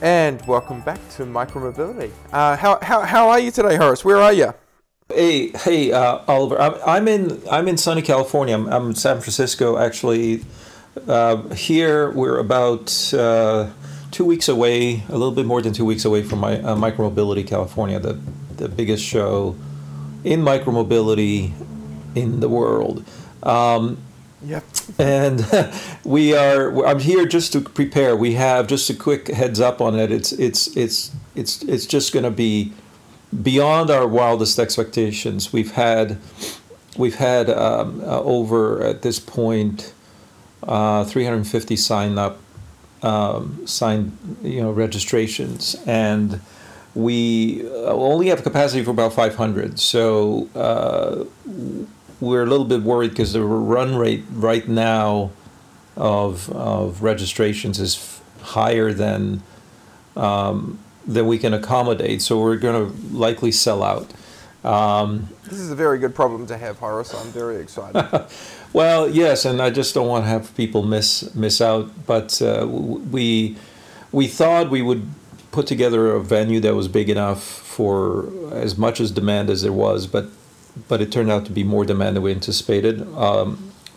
And welcome back to Micromobility. How are you today, Horace? Where are you? Hey, Oliver. I'm in sunny California. I'm in San Francisco, actually. Here we're about 2 weeks away, a little bit more than 2 weeks away from my Micromobility California, the biggest show in micromobility in the world. Yep. And I'm here just to prepare. We have just a quick heads up on it. It's just going to be beyond our wildest expectations. We've had over at this point 350 registrations, and we only have capacity for about 500. So we're a little bit worried because the run rate right now of registrations is higher than we can accommodate, so we're going to likely sell out. This is a very good problem to have, Horace. I'm very excited. Well, yes, and I just don't want to have people miss out. But we thought we would put together a venue that was big enough for as much as demand as there was, but it turned out to be more demand than we anticipated.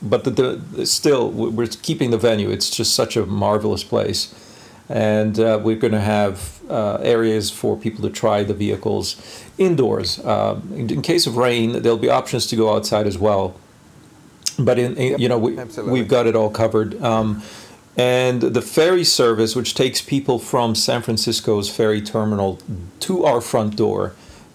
But still, we're keeping the venue. It's just such a marvelous place. And we're going to have areas for people to try the vehicles indoors. In case of rain, there'll be options to go outside as well. But we've got it all covered. And the ferry service, which takes people from San Francisco's ferry terminal to our front door,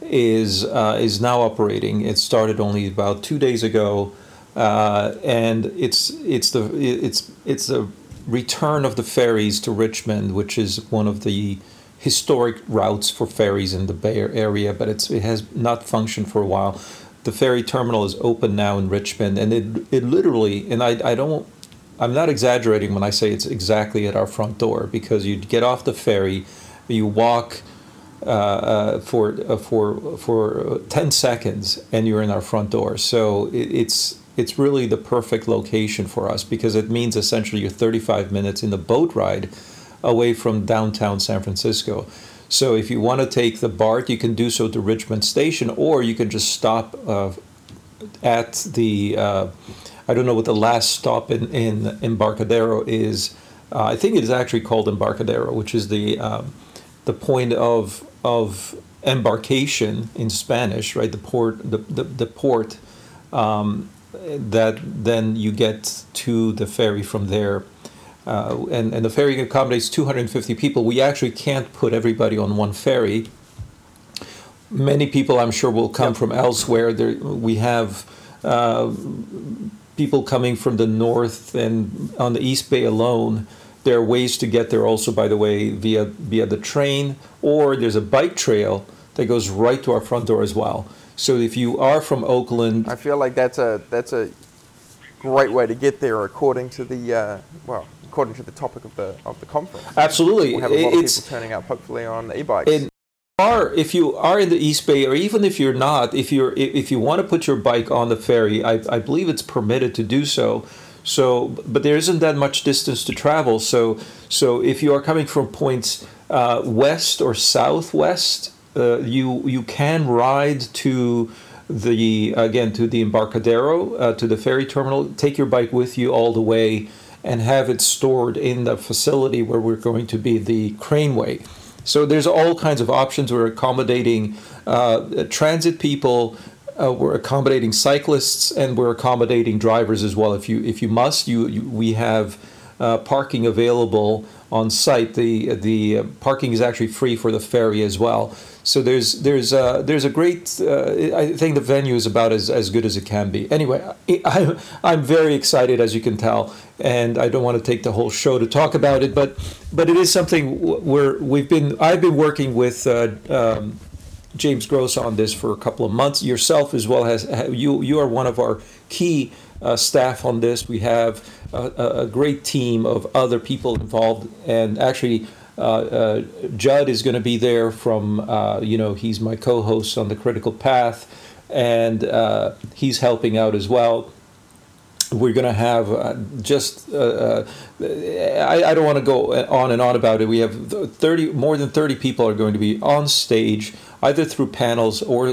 is now operating. It started only about 2 days ago, and it's the return of the ferries to Richmond, which is one of the historic routes for ferries in the Bay Area, but it has not functioned for a while. The ferry terminal is open now in Richmond, and it literally, and I'm not exaggerating when I say it's exactly at our front door, because you get off the ferry, you walk for 10 seconds, and you're in our front door. So it's really the perfect location for us, because it means essentially you're 35 minutes in the boat ride away from downtown San Francisco. So if you want to take the BART, you can do so to Richmond Station, or you can just stop at the, I don't know what the last stop in Embarcadero is. I think it is actually called Embarcadero, which is the point of embarkation in Spanish, right? The port. That then you get to the ferry from there, and the ferry accommodates 250 people. We actually can't put everybody on one ferry. Many people, I'm sure, will come from elsewhere. We have people coming from the north, and on the East Bay alone, there are ways to get there also, by the way, via the train, or there's a bike trail that goes right to our front door as well. So if you are from Oakland, I feel like that's a great way to get there, according to the according to the topic of the conference. Absolutely, we'll have a lot of people turning up, hopefully on e-bikes. If you are in the East Bay, or even if you're not, if you want to put your bike on the ferry, I believe it's permitted to do so. So, but there isn't that much distance to travel. So if you are coming from points west or southwest. You can ride to the Embarcadero, to the ferry terminal, take your bike with you all the way, and have it stored in the facility where we're going to be, the Craneway. So there's all kinds of options. We're accommodating transit people, we're accommodating cyclists, and we're accommodating drivers as well. If you must, we have parking available on site. The parking is actually free for the ferry as well. So there's a great. I think the venue is about as good as it can be. Anyway, I'm very excited, as you can tell, and I don't want to take the whole show to talk about it. But it is something I've been working with James Gross on this for a couple of months, yourself as well as you are one of our key staff on this. We have a great team of other people involved, and actually Judd is going to be there from, he's my co-host on the Critical Path, and he's helping out as well. We're going to have I don't want to go on and on about it. We have more than 30 people are going to be on stage, either through panels or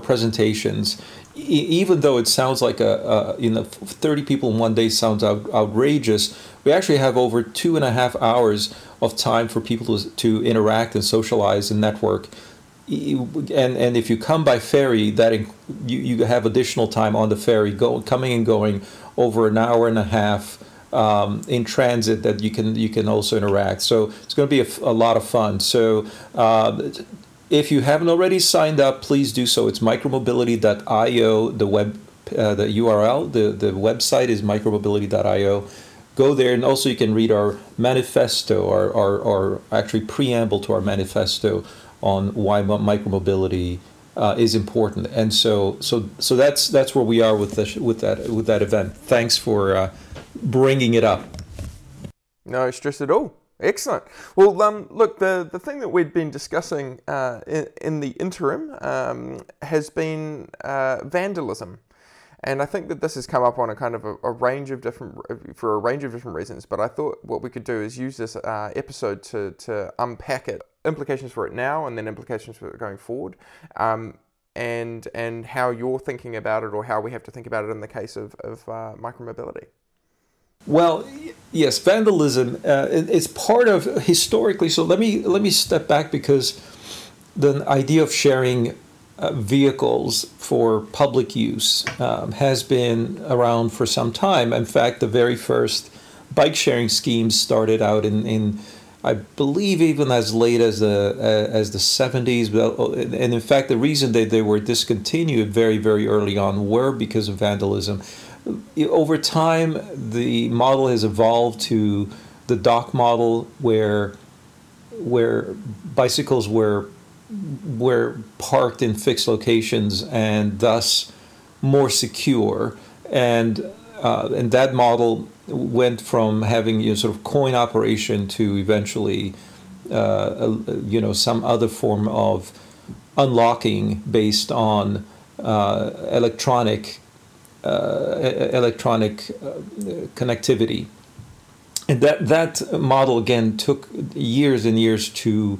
presentations. Even though it sounds like 30 people in one day sounds outrageous, we actually have over 2.5 hours of time for people to interact and socialize and network. And if you come by ferry, that you have additional time on the ferry, coming and going, over an hour and a half in transit that you can also interact. So it's going to be a lot of fun. So if you haven't already signed up, please do so. It's micromobility.io. The URL, the website is micromobility.io. Go there, and also you can read our manifesto, our actually preamble to our manifesto on why micromobility is important, and so that's where we are with that event. Thanks for bringing it up. No stress at all. Excellent. Well, look, the thing that we've been discussing in the interim has been vandalism, and I think that this has come up on a kind of a range of different reasons. But I thought what we could do is use this episode to unpack it. Implications for it now, and then implications for it going forward, and how you're thinking about it, or how we have to think about it in the case of micromobility. Well, yes, vandalism. It's part of historically. So let me step back, because the idea of sharing vehicles for public use has been around for some time. In fact, the very first bike sharing schemes started out in I believe even as late as the 70s, and in fact the reason that they were discontinued very, very early on were because of vandalism. Over time, the model has evolved to the dock model, where bicycles were parked in fixed locations and thus more secure, and that model went from having sort of coin operation to eventually some other form of unlocking based on electronic connectivity, and that model again took years and years to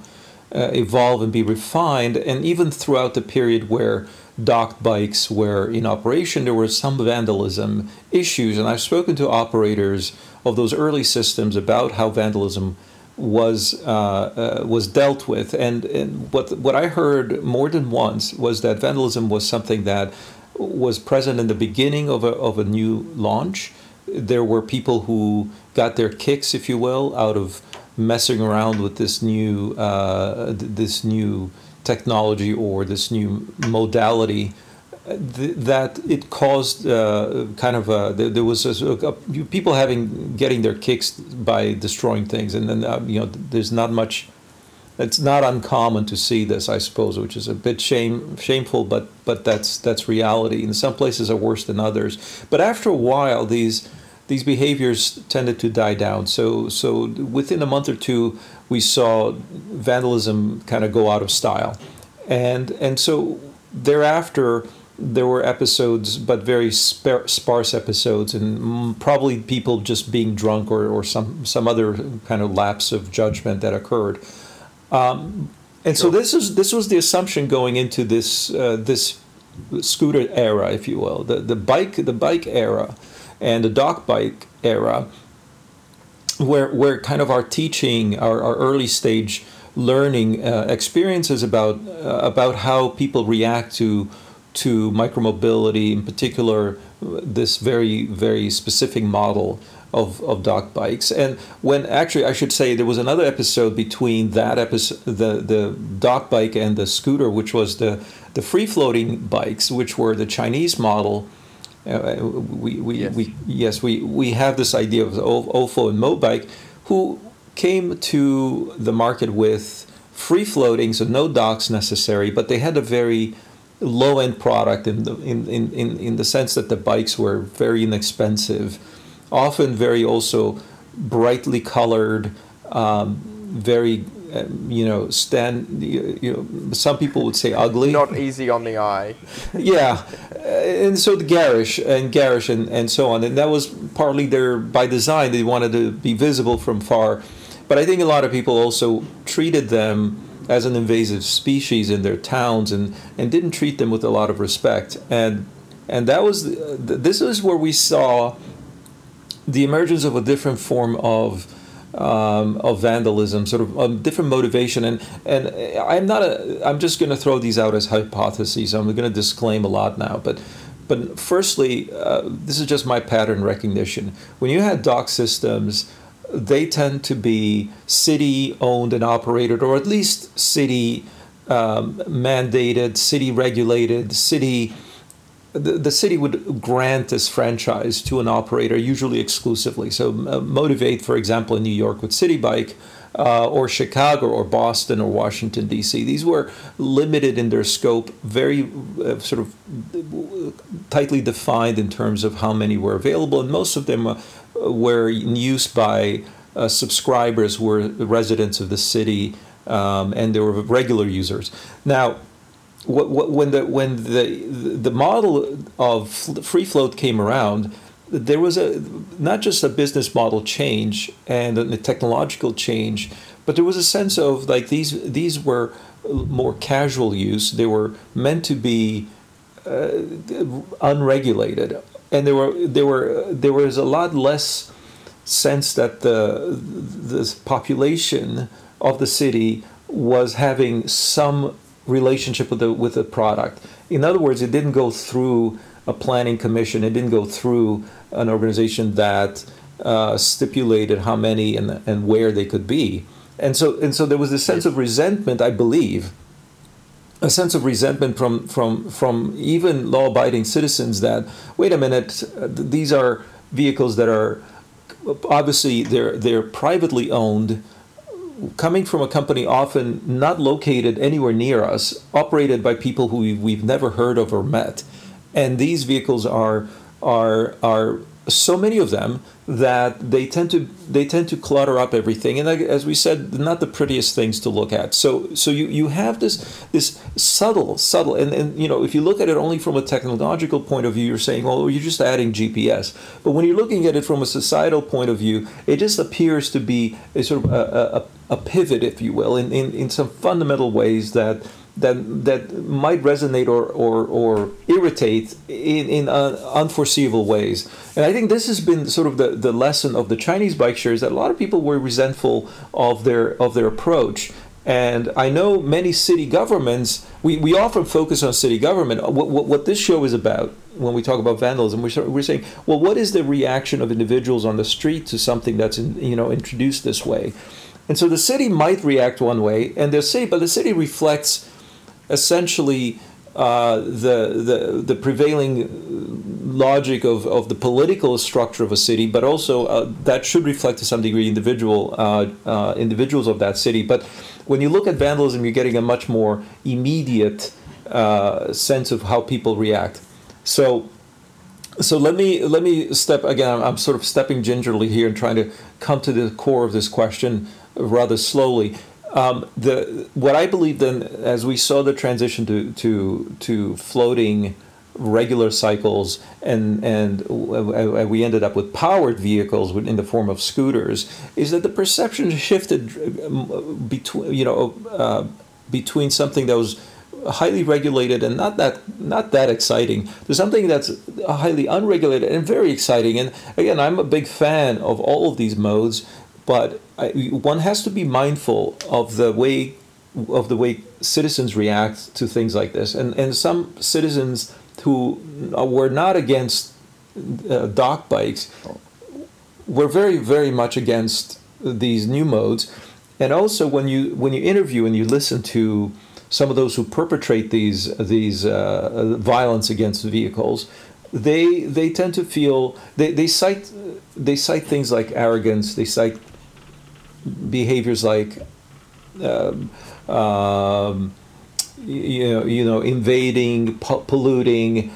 evolve and be refined. And even throughout the period where docked bikes were in operation, there were some vandalism issues, and I've spoken to operators of those early systems about how vandalism was dealt with. And what I heard more than once was that vandalism was something that was present in the beginning of a new launch. There were people who got their kicks, if you will, out of messing around with this new technology or this new modality, that it caused there was people getting their kicks by destroying things, and then there's not much. It's not uncommon to see this, I suppose, which is a bit shameful, but that's reality. And some places are worse than others. But after a while, these behaviors tended to die down. So within a month or two, we saw vandalism kind of go out of style. And so thereafter, there were episodes, but very sparse episodes, and probably people just being drunk or some other kind of lapse of judgment that occurred. So this was the assumption going into this this scooter era, if you will, the bike era. And the dock bike era, where kind of our teaching, our early stage learning experiences about how people react to micromobility, in particular this very, very specific model of dock bikes. And when actually I should say there was another episode between that episode, the dock bike and the scooter, which was the free floating bikes, which were the Chinese model. We have this idea of Ofo and Mobike, who came to the market with free-floating, so no docks necessary, but they had a very low-end product in the sense that the bikes were very inexpensive, often very also brightly colored, very, some people would say ugly. Not easy on the eye. Yeah. And so the garish and so on. And that was partly their, by design, they wanted to be visible from far. But I think a lot of people also treated them as an invasive species in their towns and didn't treat them with a lot of respect. And that was, this is where we saw the emergence of a different form of vandalism, sort of a different motivation. And I'm just going to throw these out as hypotheses. I'm going to disclaim a lot now. But firstly, this is just my pattern recognition. When you had dock systems, they tend to be city-owned and operated, or at least city-mandated, city-regulated, city. The city would grant this franchise to an operator, usually exclusively. So Motivate, for example, in New York with City Bike, or Chicago, or Boston, or Washington, D.C. These were limited in their scope, very sort of tightly defined in terms of how many were available, and most of them were in use by subscribers who were residents of the city, and they were regular users. Now, when the model of free float came around, there was not just a business model change and a technological change, but there was a sense of like these were more casual use. They were meant to be unregulated, and there was a lot less sense that the population of the city was having some relationship with the product. In other words, it didn't go through a planning commission. It didn't go through an organization that stipulated how many and where they could be. And so there was this sense of resentment, I believe, a sense of resentment from even law-abiding citizens that, wait a minute, these are vehicles that are obviously they're privately owned, coming from a company often not located anywhere near us, operated by people who we've never heard of or met. And these vehicles are so many of them that they tend to clutter up everything. And as we said, not the prettiest things to look at. So you have this subtle, and if you look at it only from a technological point of view, you're saying, well, you're just adding GPS. But when you're looking at it from a societal point of view, it just appears to be a sort of a pivot, if you will, in some fundamental ways that might resonate or irritate in unforeseeable ways. And I think this has been sort of the lesson of the Chinese bike share, is that a lot of people were resentful of their approach. And I know many city governments, we often focus on city government. What this show is about, when we talk about vandalism, we're saying, well, what is the reaction of individuals on the street to something that's introduced this way? And so the city might react one way, but the city reflects essentially the prevailing logic of the political structure of a city, but also that should reflect to some degree individuals of that city. But when you look at vandalism, you're getting a much more immediate sense of how people react. So let me step again. I'm sort of stepping gingerly here and trying to come to the core of this question rather slowly. What I believe then, as we saw the transition to floating regular cycles, and we ended up with powered vehicles in the form of scooters, is that the perception shifted between something that was highly regulated and not that exciting to something that's highly unregulated and very exciting. And again, I'm a big fan of all of these modes, but one has to be mindful of the way citizens react to things like this. And some citizens who were not against dock bikes were very, very much against these new modes. And also, when you interview and you listen to some of those who perpetrate these violence against vehicles, they tend to feel they cite things like arrogance. They cite behaviors like you know, invading, polluting,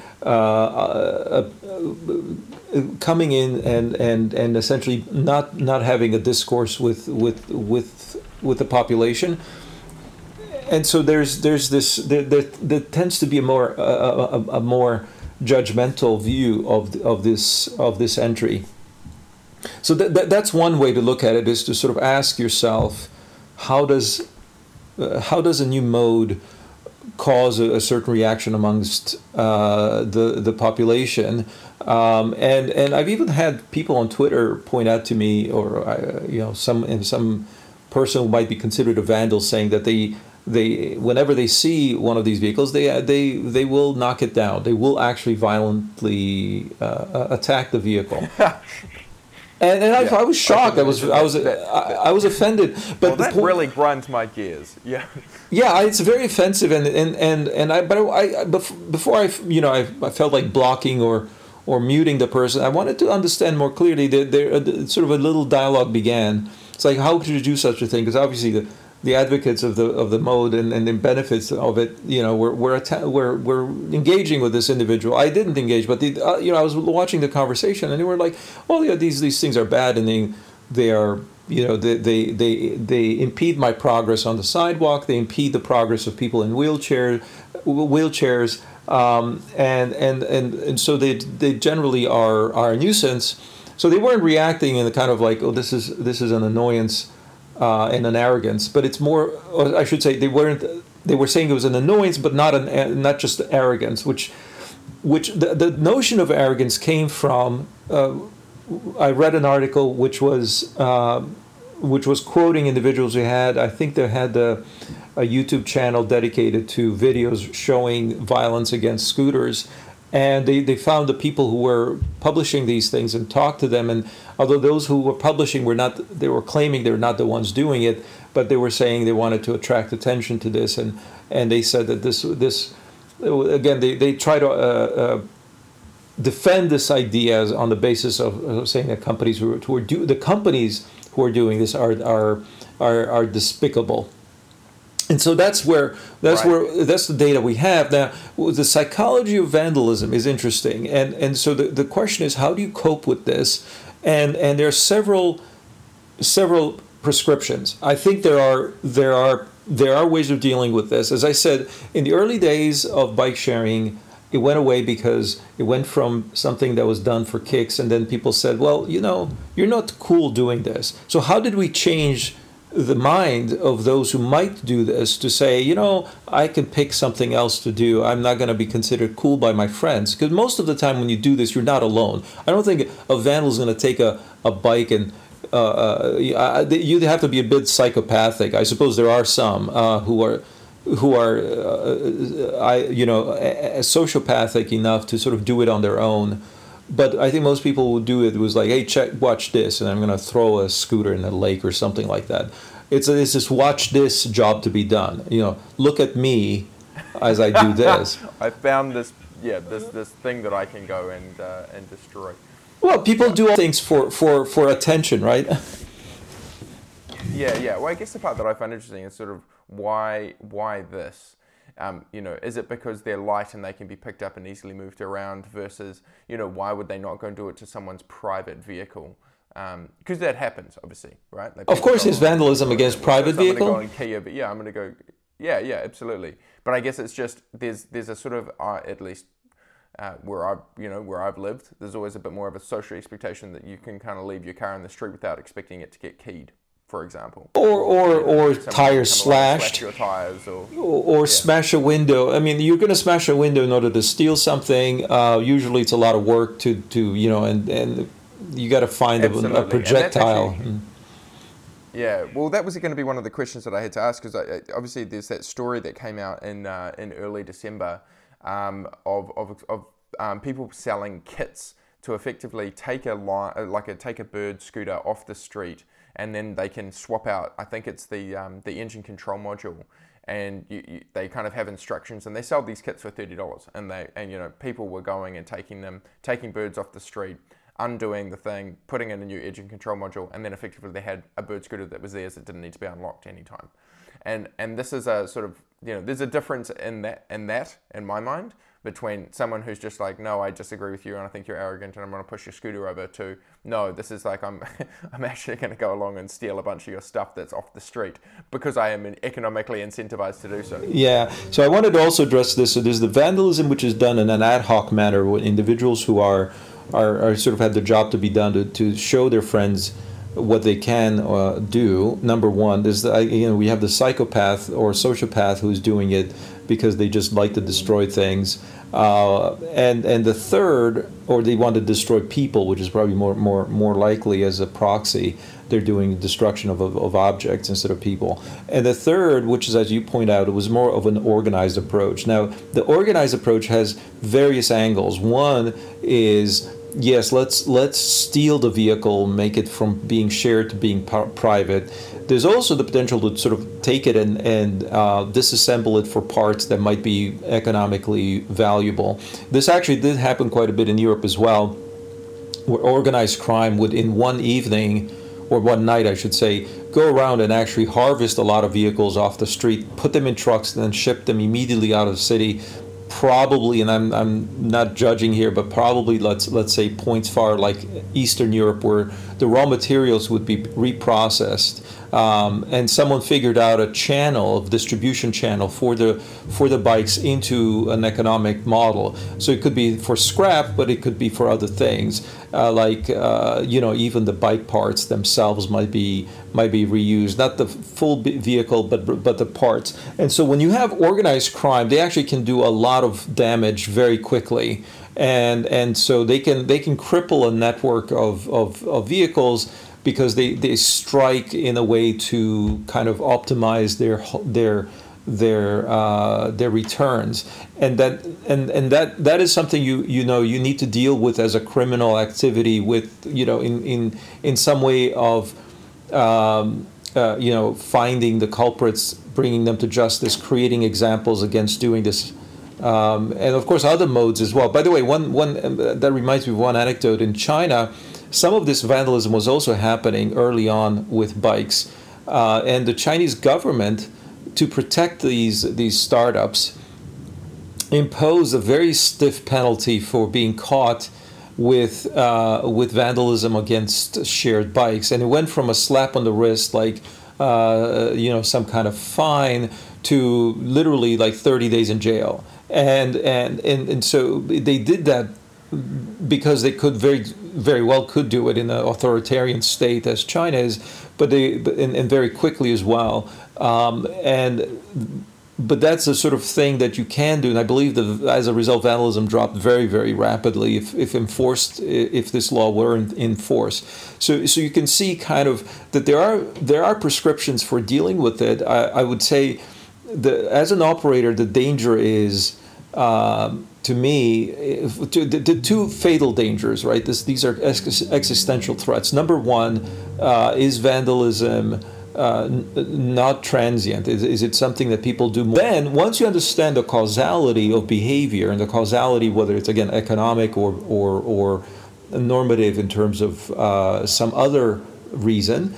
coming in and essentially not having a discourse with the population. And so there tends to be a more judgmental view of this entry. So that's one way to look at it, is to sort of ask yourself, how does a new mode cause a certain reaction amongst the population? And I've even had people on Twitter point out to me, or some person who might be considered a vandal, saying that they whenever they see one of these vehicles, they will knock it down. They will actually violently attack the vehicle. And yeah. I was shocked. I was offended. But well, that really grinds my gears. Yeah. Yeah, it's very offensive, but before I felt like blocking or muting the person. I wanted to understand more clearly. There sort of a little dialogue began. It's like, how could you do such a thing? Because obviously the advocates of the mode and the benefits of it, you know, we're engaging with this individual. I didn't engage, but I was watching the conversation, and they were like, "Well, yeah, these things are bad, and they impede my progress on the sidewalk. They impede the progress of people in wheelchairs, and so they generally are a nuisance." So they weren't reacting in the kind of like, "Oh, this is an annoyance." And an arrogance, but it's more. Or I should say they weren't. They were saying it was an annoyance, but not just arrogance. Which the notion of arrogance came from. I read an article which was quoting individuals who had. I think they had a YouTube channel dedicated to videos showing violence against scooters. And they found the people who were publishing these things and talked to them. And although those who were publishing they were claiming they were not the ones doing it, but they were saying they wanted to attract attention to this. And they said that this again, they try to defend this idea on the basis of saying that companies who are doing this are despicable. And so that's the data we have now. The psychology of vandalism is interesting, and so the question is, how do you cope with this? And there are several prescriptions. I think there are ways of dealing with this. As I said, in the early days of bike sharing, it went away because it went from something that was done for kicks, and then people said, "Well, you know, you're not cool doing this." So how did we change the mind of those who might do this to say, you know, I can pick something else to do. I'm not going to be considered cool by my friends. Because most of the time when you do this, you're not alone. I don't think a vandal is going to take a bike and you'd have to be a bit psychopathic. I suppose there are some who are sociopathic enough to sort of do it on their own. But I think most people would do it was like, hey, check, watch this, and I'm going to throw a scooter in the lake or something like that. It's just watch this job to be done. You know, look at me as I do this. I found this thing that I can go and destroy. Well, people do all things for attention, right? Yeah. Well, I guess the part that I find interesting is sort of why this. You know, is it because they're light and they can be picked up and easily moved around versus, you know, why would they not go and do it to someone's private vehicle? Because that happens, obviously, right? Like, of course, there's vandalism against private vehicle. I'm going to go on Kia, but yeah, I'm going to go. Yeah, absolutely. But I guess it's just there's a sort of at least where I've lived, there's always a bit more of a social expectation that you can kind of leave your car in the street without expecting it to get keyed. For example, or tires slashed, slash tires or smash a window. I mean, you're going to smash a window in order to steal something. Usually, it's a lot of work to you know, and you got to find a projectile. Yeah, well, that was going to be one of the questions that I had to ask, because obviously there's that story that came out in early December of people selling kits to effectively take a bird scooter off the street. And then they can swap out, I think it's the engine control module, and they kind of have instructions, and they sell these kits for $30, and people were going and taking birds off the street, undoing the thing, putting in a new engine control module, and then effectively they had a bird scooter that was theirs that didn't need to be unlocked any time. And this is a sort of, you know, there's a difference in my mind, between someone who's just like, no, I disagree with you and I think you're arrogant and I'm gonna push your scooter over, to, no, this is like, I'm actually gonna go along and steal a bunch of your stuff that's off the street because I am economically incentivized to do so. Yeah, so I wanted to also address this. So there's the vandalism, which is done in an ad hoc manner with individuals who are sort of had their job to be done to show their friends what they can do. Number one, there's we have the psychopath or sociopath who's doing it because they just like to destroy things, and the third, or they want to destroy people, which is probably more likely as a proxy. They're doing destruction of objects instead of people. And the third, which is, as you point out, it was more of an organized approach. Now, the organized approach has various angles. One is, yes, let's steal the vehicle, make it from being shared to being private. There's also the potential to sort of take it and disassemble it for parts that might be economically valuable. This actually did happen quite a bit in Europe as well, where organized crime would, in one evening, or one night I should say, go around and actually harvest a lot of vehicles off the street, put them in trucks, and then ship them immediately out of the city. Probably, and I'm not judging here, but probably let's say points far like Eastern Europe, where the raw materials would be reprocessed, and someone figured out a channel of distribution channel for the bikes into an economic model. So it could be for scrap, but it could be for other things, even the bike parts themselves might be reused, not the full vehicle, but the parts. And so when you have organized crime, they actually can do a lot of damage very quickly, and so they can cripple a network of vehicles because they strike in a way to kind of optimize their returns, and that is something you need to deal with as a criminal activity with in some way of finding the culprits, bringing them to justice, creating examples against doing this, and of course other modes as well. By the way, one that reminds me of one anecdote in China. Some of this vandalism was also happening early on with bikes, and the Chinese government, to protect these startups, imposed a very stiff penalty for being caught with vandalism against shared bikes, and it went from a slap on the wrist, like some kind of fine, to literally like 30 days in jail. And so they did that because they could very well do it in an authoritarian state as China is, but very quickly as well. But that's the sort of thing that you can do, and I believe as a result, vandalism dropped very, very rapidly if this law were in force. So you can see kind of that there are prescriptions for dealing with it. I would say that as an operator, the danger is, to me, the two fatal dangers, right? These are existential threats. Number one is vandalism not transient? Is it something that people do more? Then, once you understand the causality of behavior, and the causality, whether it's, again, economic or normative in terms of some other reason,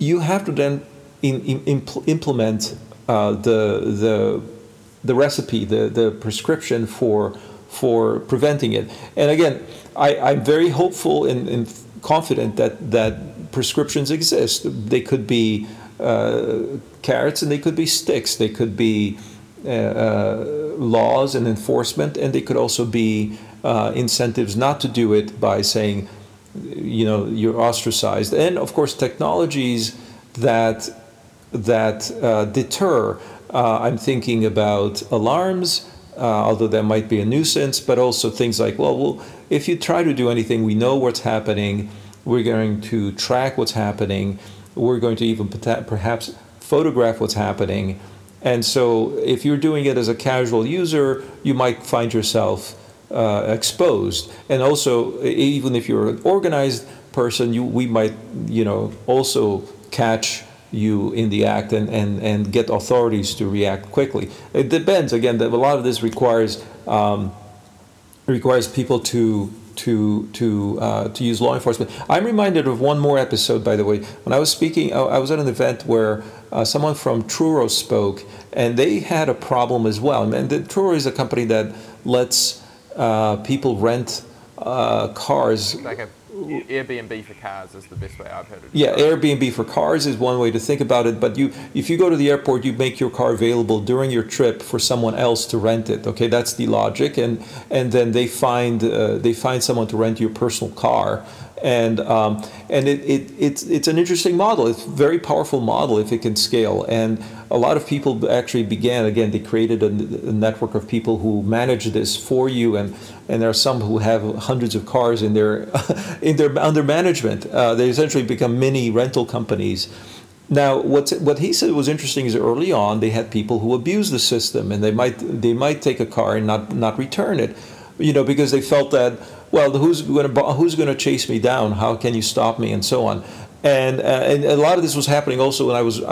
you have to then implement the recipe, the prescription for preventing it. And again, I'm very hopeful and confident that prescriptions exist. They could be carrots, and they could be sticks. They could be laws and enforcement, and they could also be incentives not to do it by saying, you're ostracized. And of course, technologies that deter. I'm thinking about alarms, although that might be a nuisance, but also things like, well, if you try to do anything, we know what's happening. We're going to track what's happening. We're going to even perhaps photograph what's happening. And so if you're doing it as a casual user, you might find yourself exposed. And also, even if you're an organized person, we might, also catch you in the act and get authorities to react quickly. It depends, again, that a lot of this requires people to to use law enforcement. I'm reminded of one more episode, by the way. When I was speaking, I was at an event where someone from Truro spoke, and they had a problem as well. And Truro is a company that lets people rent cars. Like Airbnb for cars is the best way I've heard it. Yeah, Airbnb for cars is one way to think about it. But if you go to the airport, you make your car available during your trip for someone else to rent it. Okay, that's the logic. And then they find someone to rent your personal car. And it's an interesting model. It's a very powerful model if it can scale. And a lot of people actually they created a network of people who manage this for you. And there are some who have hundreds of cars in their under management. They essentially become mini rental companies. Now, what he said was interesting is early on they had people who abused the system, and they might take a car and not return it, because they felt that, well, who's going to chase me down? How can you stop me? And so on. And a lot of this was happening also when I was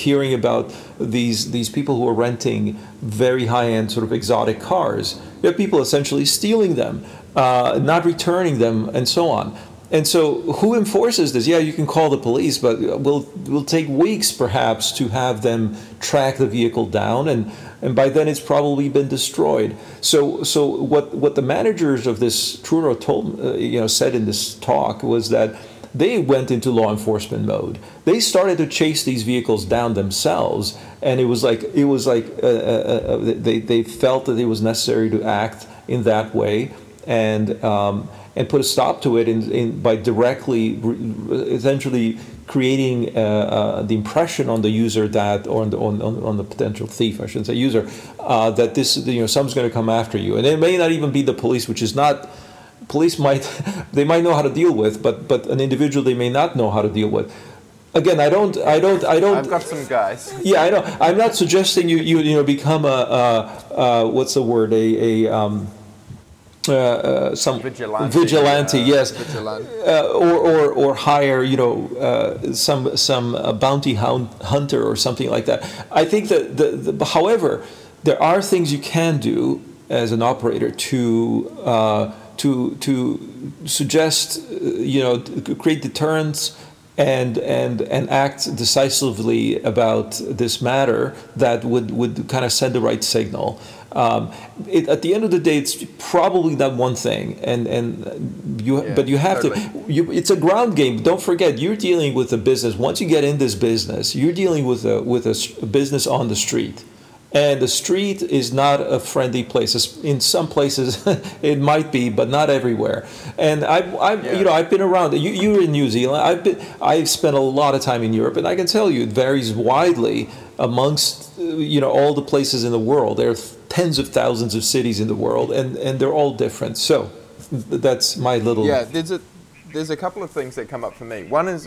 hearing about these people who are renting very high-end sort of exotic cars. You have people essentially stealing them, not returning them, and so on. And so who enforces this? Yeah, you can call the police, but will take weeks perhaps to have them track the vehicle down, and by then it's probably been destroyed. So what the managers of this Truro told said in this talk was that they went into law enforcement mode. They started to chase these vehicles down themselves, and it was like they felt that it was necessary to act in that way and put a stop to it by directly, essentially creating the impression on the user that, or on the potential thief, I shouldn't say user, that this someone's going to come after you, and it may not even be the police, which is not. Police might know how to deal with, but an individual they may not know how to deal with. Again, I don't. I've got some guys. Yeah, I know. I'm not suggesting you become a some vigilante. Yes, vigilante. Or hire some bounty hunter or something like that. I think that however, there are things you can do as an operator to suggest, create deterrence and act decisively about this matter that would kind of send the right signal. At the end of the day, it's probably not one thing, it's a ground game. Don't forget, you're dealing with a business. Once you get in this business, you're dealing with a business on the street. And the street is not a friendly place. In some places, it might be, but not everywhere. And I've been around. You were in New Zealand. I've spent a lot of time in Europe, and I can tell you, it varies widely amongst all the places in the world. There are tens of thousands of cities in the world, and they're all different. So that's my little. Yeah, there's a couple of things that come up for me. One is.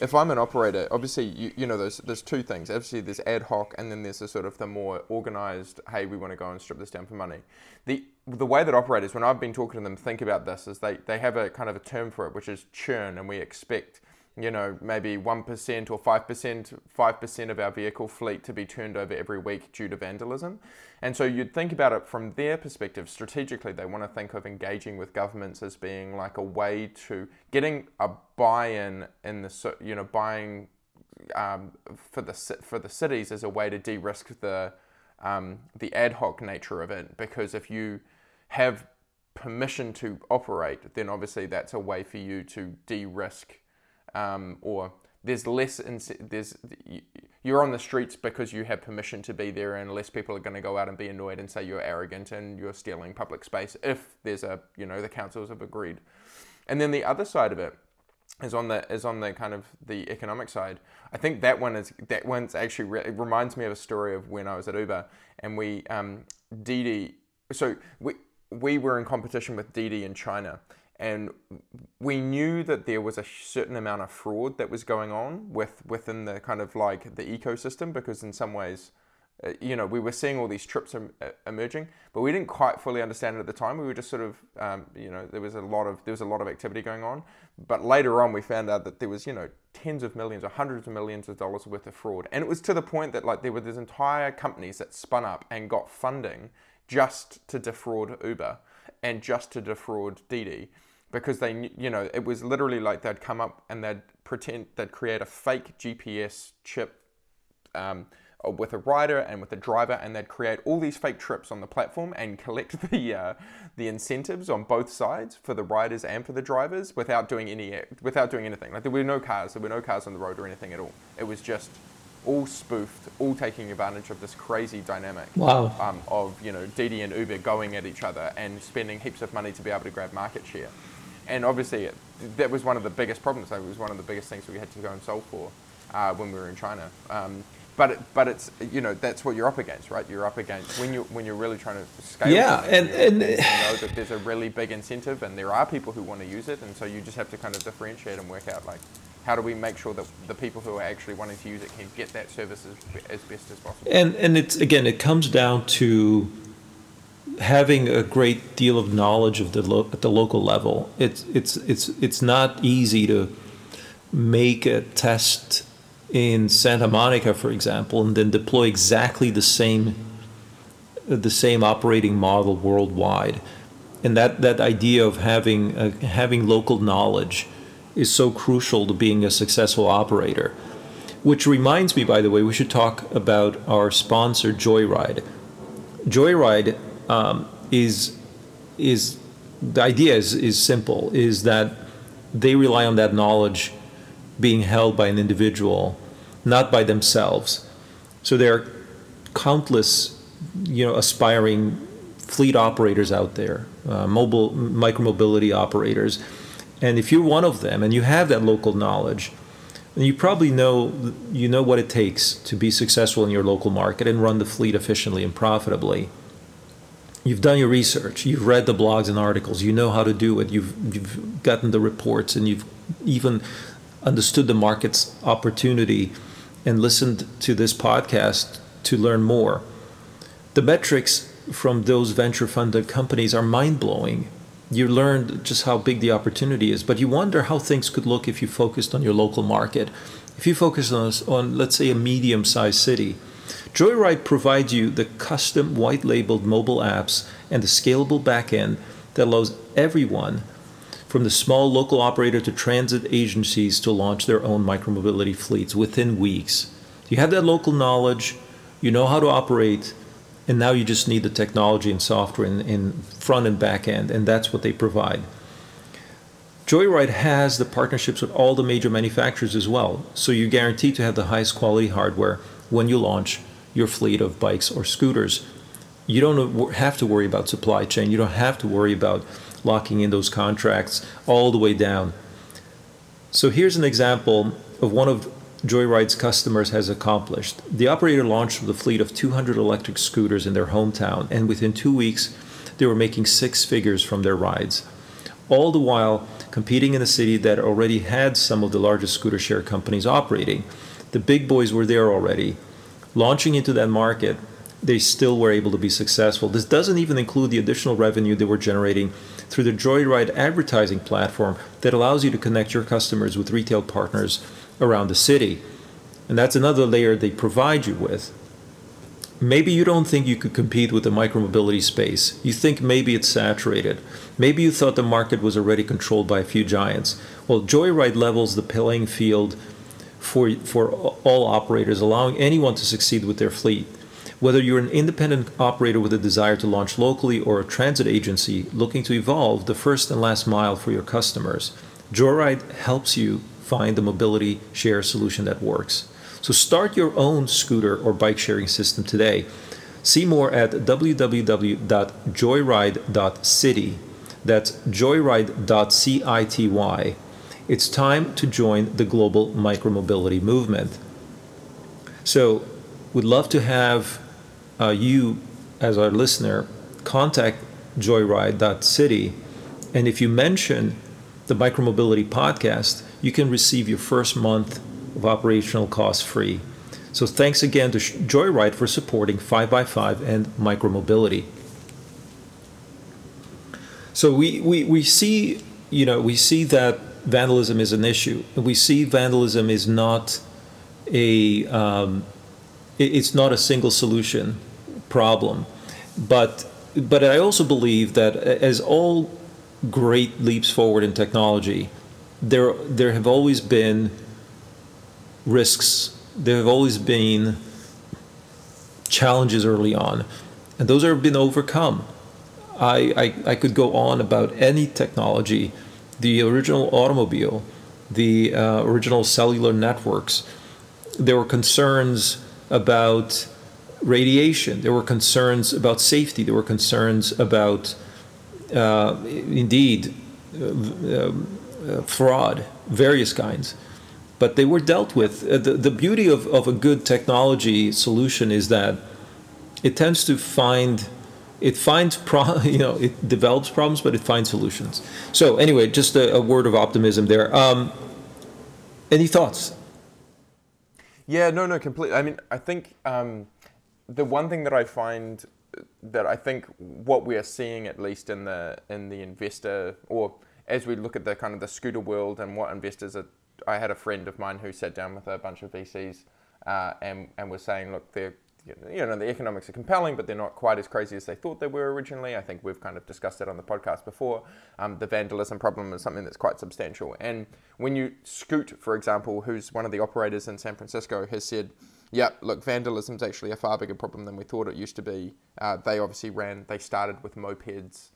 If I'm an operator, obviously, there's two things. Obviously, there's ad hoc, and then there's the sort of the more organized, hey, we want to go and strip this down for money. The way that operators, when I've been talking to them, think about this is they have a kind of a term for it, which is churn, and we expect, maybe 1% or 5% of our vehicle fleet to be turned over every week due to vandalism. And so you'd think about it from their perspective. Strategically, they want to think of engaging with governments as being like a way to getting a buy-in for the cities as a way to de-risk the ad hoc nature of it. Because if you have permission to operate, then obviously that's a way for you to de-risk. Or there's less, you're on the streets because you have permission to be there, and less people are going to go out and be annoyed and say you're arrogant and you're stealing public space if there's the councils have agreed. And then the other side of it is on the kind of the economic side. I think that one's actually it reminds me of a story of when I was at Uber, and we Didi. So we were in competition with Didi in China. And we knew that there was a certain amount of fraud that was going on within the kind of like the ecosystem, because in some ways, we were seeing all these trips emerging, but we didn't quite fully understand it at the time. We were just sort of, there was a lot of activity going on. But later on, we found out that there was, tens of millions or hundreds of millions of dollars worth of fraud. And it was to the point that like there were these entire companies that spun up and got funding just to defraud Uber. and just to defraud Didi, because they, you know, it was literally like they'd come up and they'd pretend, they'd create a fake GPS chip with a rider and with a driver, and they'd create all these fake trips on the platform and collect the incentives on both sides for the riders and for the drivers without doing anything. Like there were no cars on the road or anything at all. It was just all spoofed, all taking advantage of this crazy dynamic. Wow. Of, you know, Didi and Uber going at each other and spending heaps of money to be able to grab market share. And obviously that was one of the biggest problems. That was one of the biggest things we had to go and solve for when we were in China. But it's, you know, that's what you're up against, right? You're up against when you're really trying to scale. Yeah, and you know that there's a really big incentive, and there are people who want to use it, and so you just have to kind of differentiate and work out, like, how do we make sure that the people who are actually wanting to use it can get that service as best as possible? And it's, again, it comes down to having a great deal of knowledge of the local level. It's not easy to make a test in Santa Monica, for example, and then deploy exactly the same operating model worldwide. And that idea of having local knowledge is so crucial to being a successful operator. Which reminds me, by the way, we should talk about our sponsor, Joyride. Joyride is the idea is simple, is that they rely on that knowledge being held by an individual, not by themselves. So there are countless, you know, aspiring fleet operators out there, micromobility operators. And if you're one of them and you have that local knowledge, then you probably know what it takes to be successful in your local market and run the fleet efficiently and profitably. You've done your research, you've read the blogs and articles, you know how to do it, you've gotten the reports, and you've even understood the market's opportunity and listened to this podcast to learn more. The metrics from those venture-funded companies are mind-blowing. You learned just how big the opportunity is, but you wonder how things could look if you focused on your local market. If you focus on, let's say, a medium-sized city, Joyride provides you the custom white-labeled mobile apps and the scalable backend that allows everyone, from the small local operator to transit agencies, to launch their own micromobility fleets within weeks. You have that local knowledge, you know how to operate, and now you just need the technology and software in front and back end, and that's what they provide. Joyride has the partnerships with all the major manufacturers as well, so you're guaranteed to have the highest quality hardware when you launch your fleet of bikes or scooters. You don't have to worry about supply chain, you don't have to worry about locking in those contracts all the way down. So here's an example of one of Joyride's customers has accomplished. The operator launched with a fleet of 200 electric scooters in their hometown, and within 2 weeks, they were making six figures from their rides, all the while competing in a city that already had some of the largest scooter share companies operating. The big boys were there already. Launching into that market, they still were able to be successful. This doesn't even include the additional revenue they were generating through the Joyride advertising platform that allows you to connect your customers with retail partners around the city. And that's another layer they provide you with. Maybe you don't think you could compete with the micromobility space. You think maybe it's saturated. Maybe you thought the market was already controlled by a few giants. Well, Joyride levels the playing field for all operators, allowing anyone to succeed with their fleet. Whether you're an independent operator with a desire to launch locally or a transit agency looking to evolve the first and last mile for your customers, Joyride helps you find the mobility share solution that works. So start your own scooter or bike sharing system today. See more at www.joyride.city. That's joyride.city. It's time to join the global micromobility movement. So we'd love to have you, as our listener, contact joyride.city. And if you mention the Micromobility Podcast, you can receive your first month of operational costs free. So thanks again to Joyride for supporting 5x5 and Micromobility. So we see that vandalism is an issue. We see vandalism is not a single solution problem, but But I also believe that as all great leaps forward in technology, there have always been risks. There have always been challenges early on, and those have been overcome. I could go on about any technology, the original automobile, the original cellular networks. There were concerns about radiation. There were concerns about safety. There were concerns about, fraud, various kinds. But they were dealt with. The beauty of a good technology solution is that it tends to find... It develops problems, but it finds solutions. So anyway, just a word of optimism there. Any thoughts? Yeah, no, completely. I mean, I think the one thing that I find that I think what we are seeing, at least in the investor, or as we look at the kind of the scooter world and what investors are, I had a friend of mine who sat down with a bunch of VCs and was saying, look, they're, you know, the economics are compelling, but they're not quite as crazy as they thought they were originally. I think we've kind of discussed that on the podcast before. The vandalism problem is something that's quite substantial. And when you Scoot, for example, who's one of the operators in San Francisco, has said, yeah, look, vandalism is actually a far bigger problem than we thought it used to be. They obviously they started with mopeds,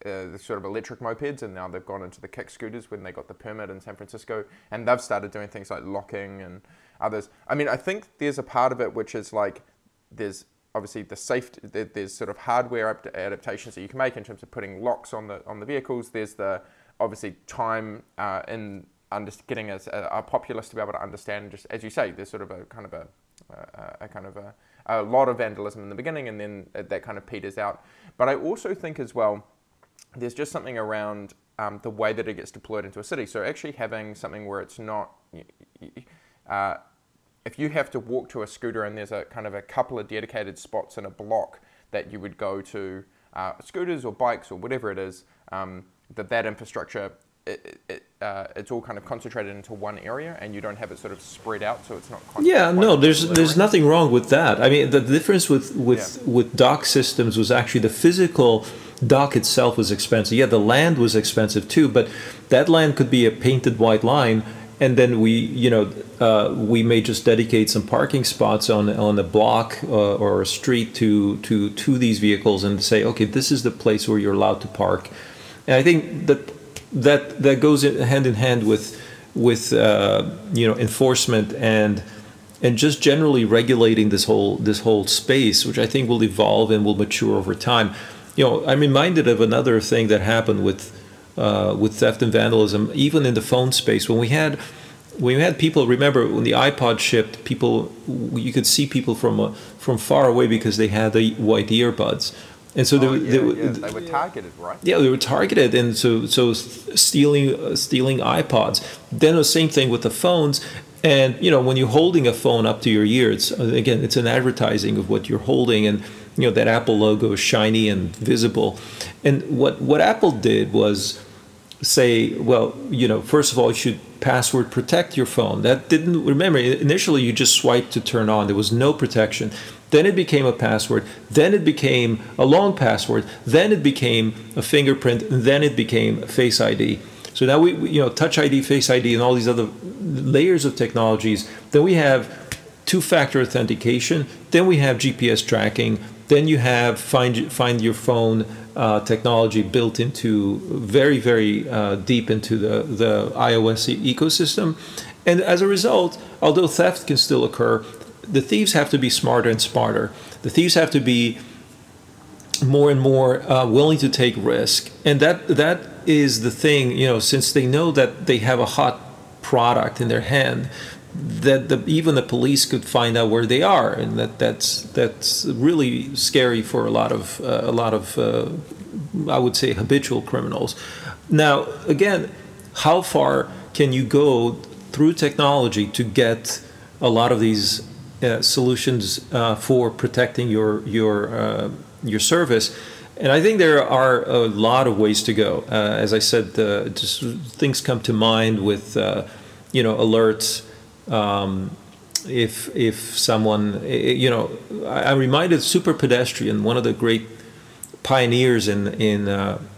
the sort of electric mopeds, and now they've gone into the kick scooters when they got the permit in San Francisco. And they've started doing things like locking and others. I mean, I think there's a part of it which is like, there's obviously the safety, there's sort of hardware adaptations that you can make in terms of putting locks on the vehicles. There's the obviously time in getting a populace to be able to understand, just as you say, there's sort of a lot of vandalism in the beginning, and then that kind of peters out. But I also think as well, there's just something around the way that it gets deployed into a city. So actually having something where it's not... if you have to walk to a scooter and there's a kind of a couple of dedicated spots in a block that you would go to scooters or bikes or whatever it is, that infrastructure, it's all kind of concentrated into one area, and you don't have it sort of spread out, so it's not quite... Yeah, no, there's nothing wrong with that. I mean, the difference with dock systems was actually the physical dock itself was expensive. Yeah, the land was expensive too, but that land could be a painted white line. And then we may just dedicate some parking spots on a block or a street to these vehicles and say, okay, this is the place where you're allowed to park. And I think that goes hand in hand with enforcement and just generally regulating this whole space, which I think will evolve and will mature over time. You know, I'm reminded of another thing that happened with theft and vandalism, even in the phone space. When we had people, remember when the iPod shipped, you could see people from far away because they had the white earbuds, and so they were targeted, right? Yeah, they were targeted, and so stealing iPods. Then the same thing with the phones, and you know, when you're holding a phone up to your ear, it's an advertising of what you're holding, and you know that Apple logo is shiny and visible, and what Apple did was say, well, you know, first of all, you should password protect your phone. That didn't, remember, initially you just swiped to turn on. There was no protection. Then it became a password. Then it became a long password. Then it became a fingerprint. And then it became Face ID. So now we Touch ID, Face ID, and all these other layers of technologies. Then we have two-factor authentication. Then we have GPS tracking. Then you have find your phone technology built into very, very deep into the iOS ecosystem. And as a result, although theft can still occur, the thieves have to be smarter and smarter. The thieves have to be more and more willing to take risk. And that is the thing, you know, since they know that they have a hot product in their hand, that even the police could find out where they are, and that's really scary for a lot of I would say habitual criminals. Now, again, how far can you go through technology to get a lot of these solutions for protecting your service? And I think there are a lot of ways to go. As I said, just things come to mind with alerts. If someone, I'm reminded Super Pedestrian, one of the great pioneers in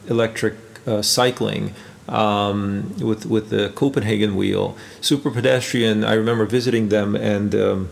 electric cycling with the Copenhagen wheel. Super Pedestrian, I remember visiting them, and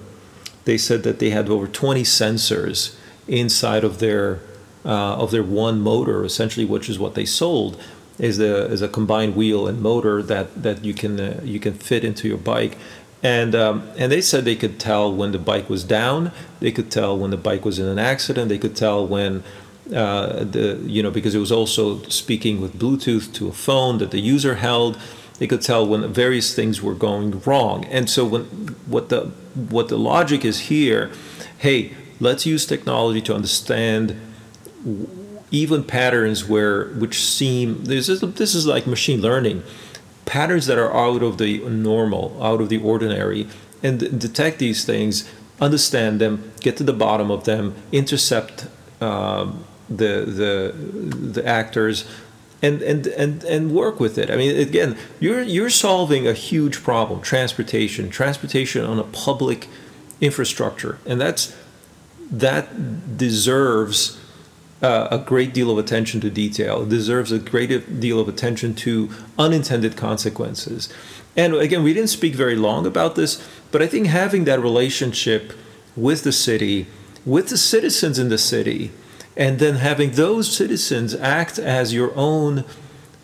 they said that they had over 20 sensors inside of their one motor, essentially, which is what they sold, is a combined wheel and motor that you can fit into your bike. And they said they could tell when the bike was down, they could tell when the bike was in an accident, they could tell when because it was also speaking with Bluetooth to a phone that the user held. They could tell when various things were going wrong. And so what the logic is here, hey, let's use technology to understand even patterns which seem, this is like machine learning, patterns that are out of the normal, out of the ordinary, and detect these things, understand them, get to the bottom of them, intercept the actors, and work with it. I mean, again, you're solving a huge problem: transportation on a public infrastructure, and that deserves a great deal of attention to detail. It deserves a great deal of attention to unintended consequences. And again, we didn't speak very long about this, but I think having that relationship with the city, with the citizens in the city, and then having those citizens act as your own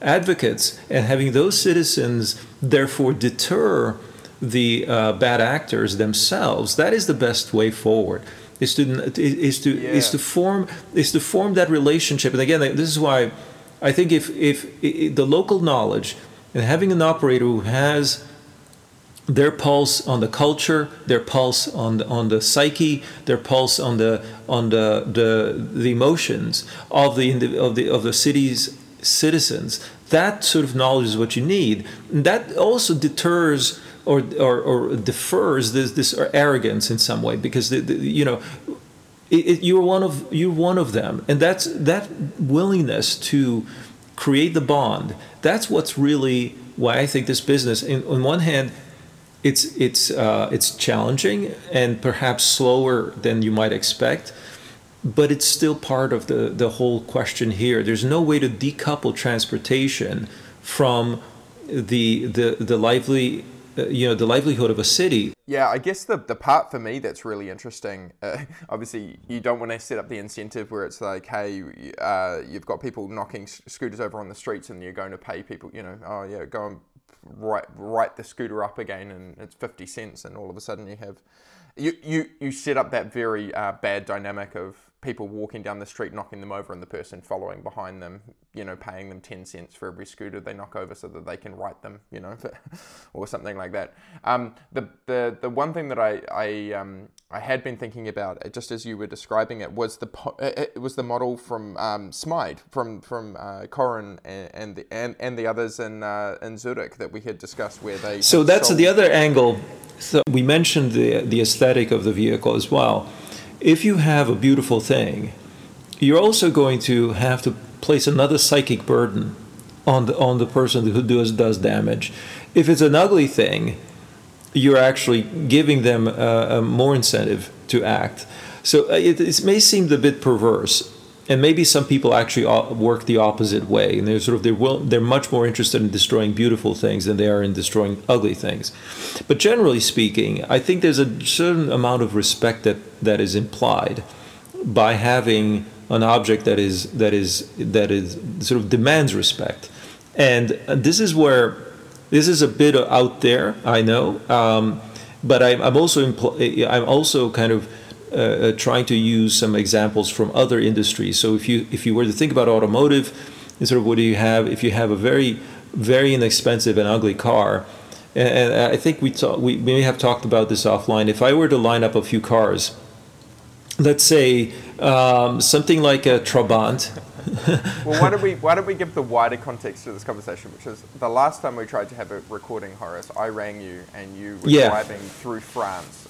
advocates, and having those citizens therefore deter the bad actors themselves, that is the best way forward. Is to form that relationship. And again, this is why I think if the local knowledge and having an operator who has their pulse on the culture, their pulse on the psyche, their pulse on the emotions of the city's citizens, that sort of knowledge is what you need. And that also deters or defers this arrogance in some way, because you're one of them, and that's that willingness to create the bond. That's what's really why I think this business, on one hand, it's challenging and perhaps slower than you might expect, but it's still part of the whole question here. There's no way to decouple transportation from the livelihood of a city. Yeah, I guess the part for me that's really interesting, obviously you don't want to set up the incentive where it's like, hey, you've got people knocking scooters over on the streets and you're going to pay people, go and write the scooter up again and it's 50 cents and all of a sudden you have... You set up that very bad dynamic of people walking down the street, knocking them over, and the person following behind them, paying them 10 cents for every scooter they knock over so that they can right them, or something like that. The one thing that I had been thinking about, just as you were describing it, was the model from Smide, from Corin and the others in Zurich that we had discussed, where they... So that's the other angle. So we mentioned the aesthetic of the vehicle as well. If you have a beautiful thing, you're also going to have to place another psychic burden on the person who does damage. If it's an ugly thing, you're actually giving them more incentive to act. So it may seem a bit perverse, and maybe some people actually work the opposite way, and they're much more interested in destroying beautiful things than they are in destroying ugly things. But generally speaking, I think there's a certain amount of respect that is implied by having an object that is sort of demands respect. And this is a bit out there, I know, but I'm also kind of trying to use some examples from other industries. So if you were to think about automotive, and sort of what do you have? If you have a very, very inexpensive and ugly car, and I think we may have talked about this offline. If I were to line up a few cars, let's say something like a Trabant. Well, why don't we give the wider context to this conversation, which is the last time we tried to have a recording, Horace, I rang you and you were driving through France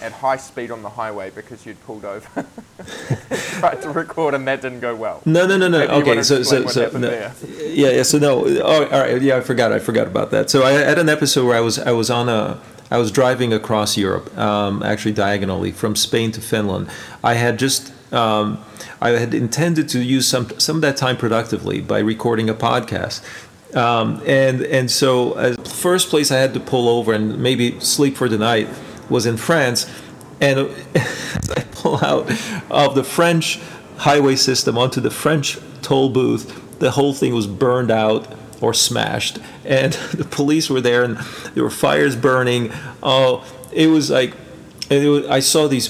at high speed on the highway because you'd pulled over, tried to record, and that didn't go well. No. Maybe okay, so no. Yeah. So no. Oh, all right. Yeah, I forgot about that. So I had an episode where I was driving across Europe, actually diagonally from Spain to Finland. I had just I had intended to use some of that time productively by recording a podcast. And so the first place I had to pull over and maybe sleep for the night was in France. And as I pull out of the French highway system onto the French toll booth, the whole thing was burned out or smashed. And the police were there and there were fires burning. Oh, it was like, and it was, I saw these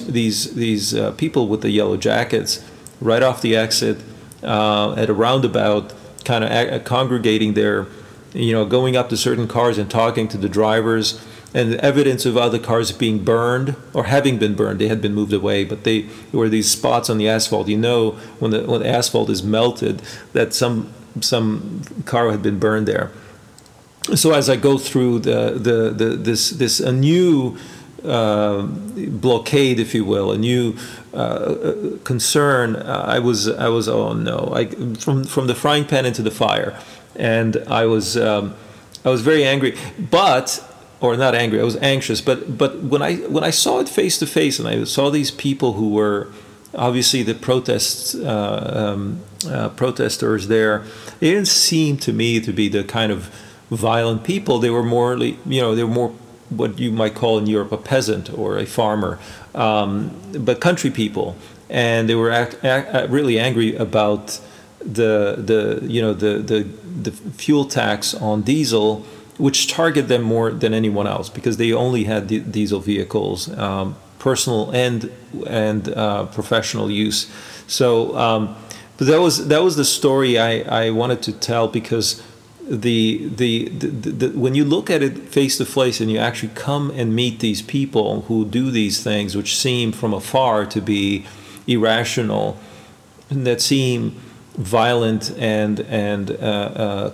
people with the yellow jackets right off the exit at a roundabout, kind of congregating there, you know, going up to certain cars and talking to the drivers, and the evidence of other cars being burned or having been burned. They had been moved away, but they were these spots on the asphalt. You know, when the asphalt is melted, that some car had been burned there. So as I go through this a new blockade, if you will, a new concern. I was oh no! From the frying pan into the fire, and I was very angry, or not angry. I was anxious, but when I saw it face to face, and I saw these people who were obviously the protesters there, it didn't seem to me to be the kind of violent people. They were more what you might call in Europe a peasant or a farmer, but country people, and they were really angry about the fuel tax on diesel, which targeted them more than anyone else because they only had diesel vehicles, personal and professional use. So, but that was the story I wanted to tell because. The when you look at it face to face and you actually come and meet these people who do these things which seem from afar to be irrational, and that seem violent and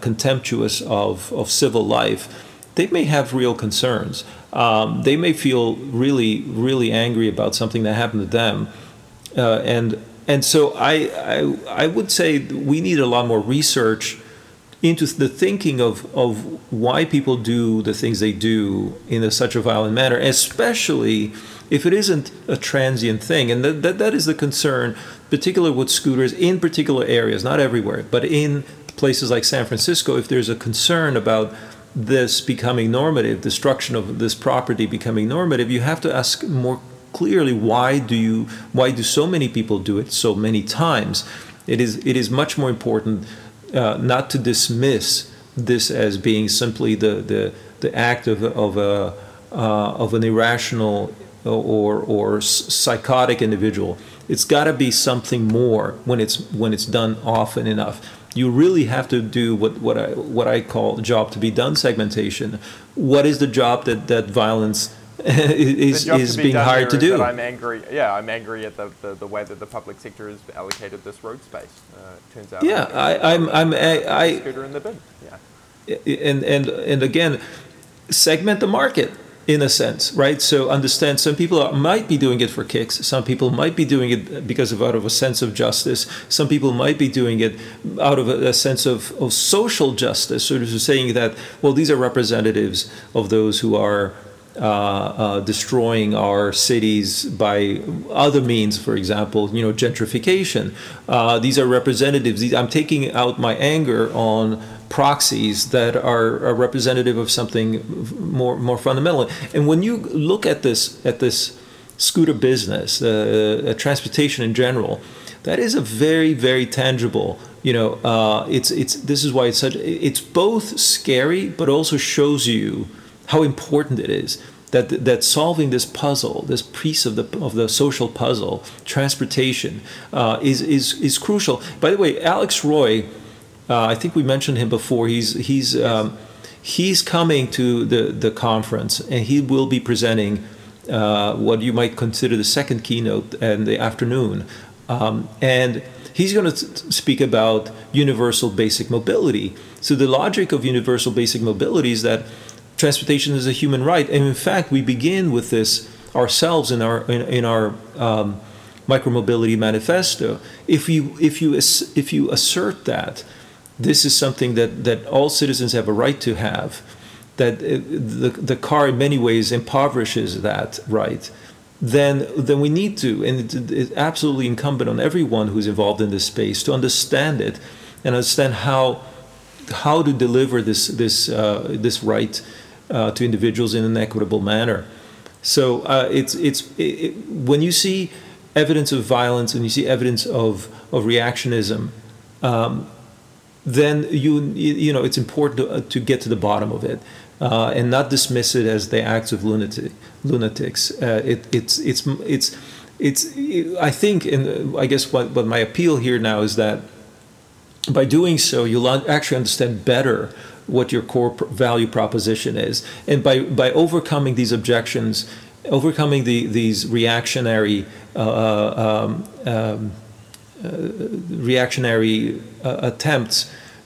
contemptuous of civil life, they may have real concerns. They may feel really, really angry about something that happened to them, and so I would say we need a lot more research into the thinking of why people do the things they do in such a violent manner, especially if it isn't a transient thing. And that is the concern, particularly with scooters in particular areas, not everywhere, but in places like San Francisco, if there's a concern about this becoming normative, destruction of this property becoming normative, you have to ask more clearly, why do so many people do it so many times? It is much more important not to dismiss this as being simply the act of an irrational or psychotic individual. It's got to be something more when it's done often enough. You really have to do what I call job to be done segmentation. What is the job that violence is being hired to do? That I'm angry. Yeah, I'm angry at the way that the public sector has allocated this road space. It turns out. Yeah, I'm scooter in the bin. Yeah. And again, segment the market in a sense, right? So understand some people might be doing it for kicks. Some people might be doing it because out of a sense of justice. Some people might be doing it out of a sense of social justice, sort of saying that, well, these are representatives of those who are destroying our cities by other means, for example, you know, gentrification. These are representatives. I'm taking out my anger on proxies that are representative of something more fundamental. And when you look at this scooter business, transportation in general, that is a very, very tangible. You know, it's this is why it's such. It's both scary, but also shows you how important it is that solving this puzzle, this piece of the social puzzle, transportation, is crucial. By the way, Alex Roy, I think we mentioned him before. He's coming to the conference, and he will be presenting what you might consider the second keynote in the afternoon, and he's going to speak about universal basic mobility. So the logic of universal basic mobility is that transportation is a human right, and in fact, we begin with this ourselves in our micromobility manifesto. If you assert that this is something that all citizens have a right to have, that the car in many ways impoverishes that right, then we need to, and it's absolutely incumbent on everyone who's involved in this space to understand it and understand how to deliver this right to individuals in an equitable manner. So it's when you see evidence of violence and you see evidence of reactionism, then you know it's important to get to the bottom of it and not dismiss it as the acts of lunatics. I think, and I guess what my appeal here now is that by doing so, you'll actually understand better what your core value proposition is, and by overcoming these objections, overcoming these reactionary attempts,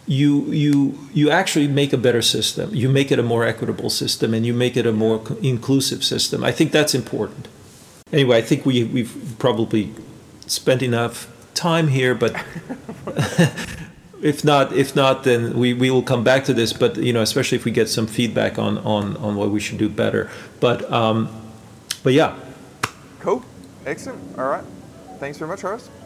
you actually make a better system. You make it a more equitable system, and you make it a more inclusive system. I think that's important. Anyway, I think we've probably spent enough time here, but if not, then we will come back to this. But especially if we get some feedback on what we should do better. But yeah. Cool. Excellent. All right. Thanks very much, Horace.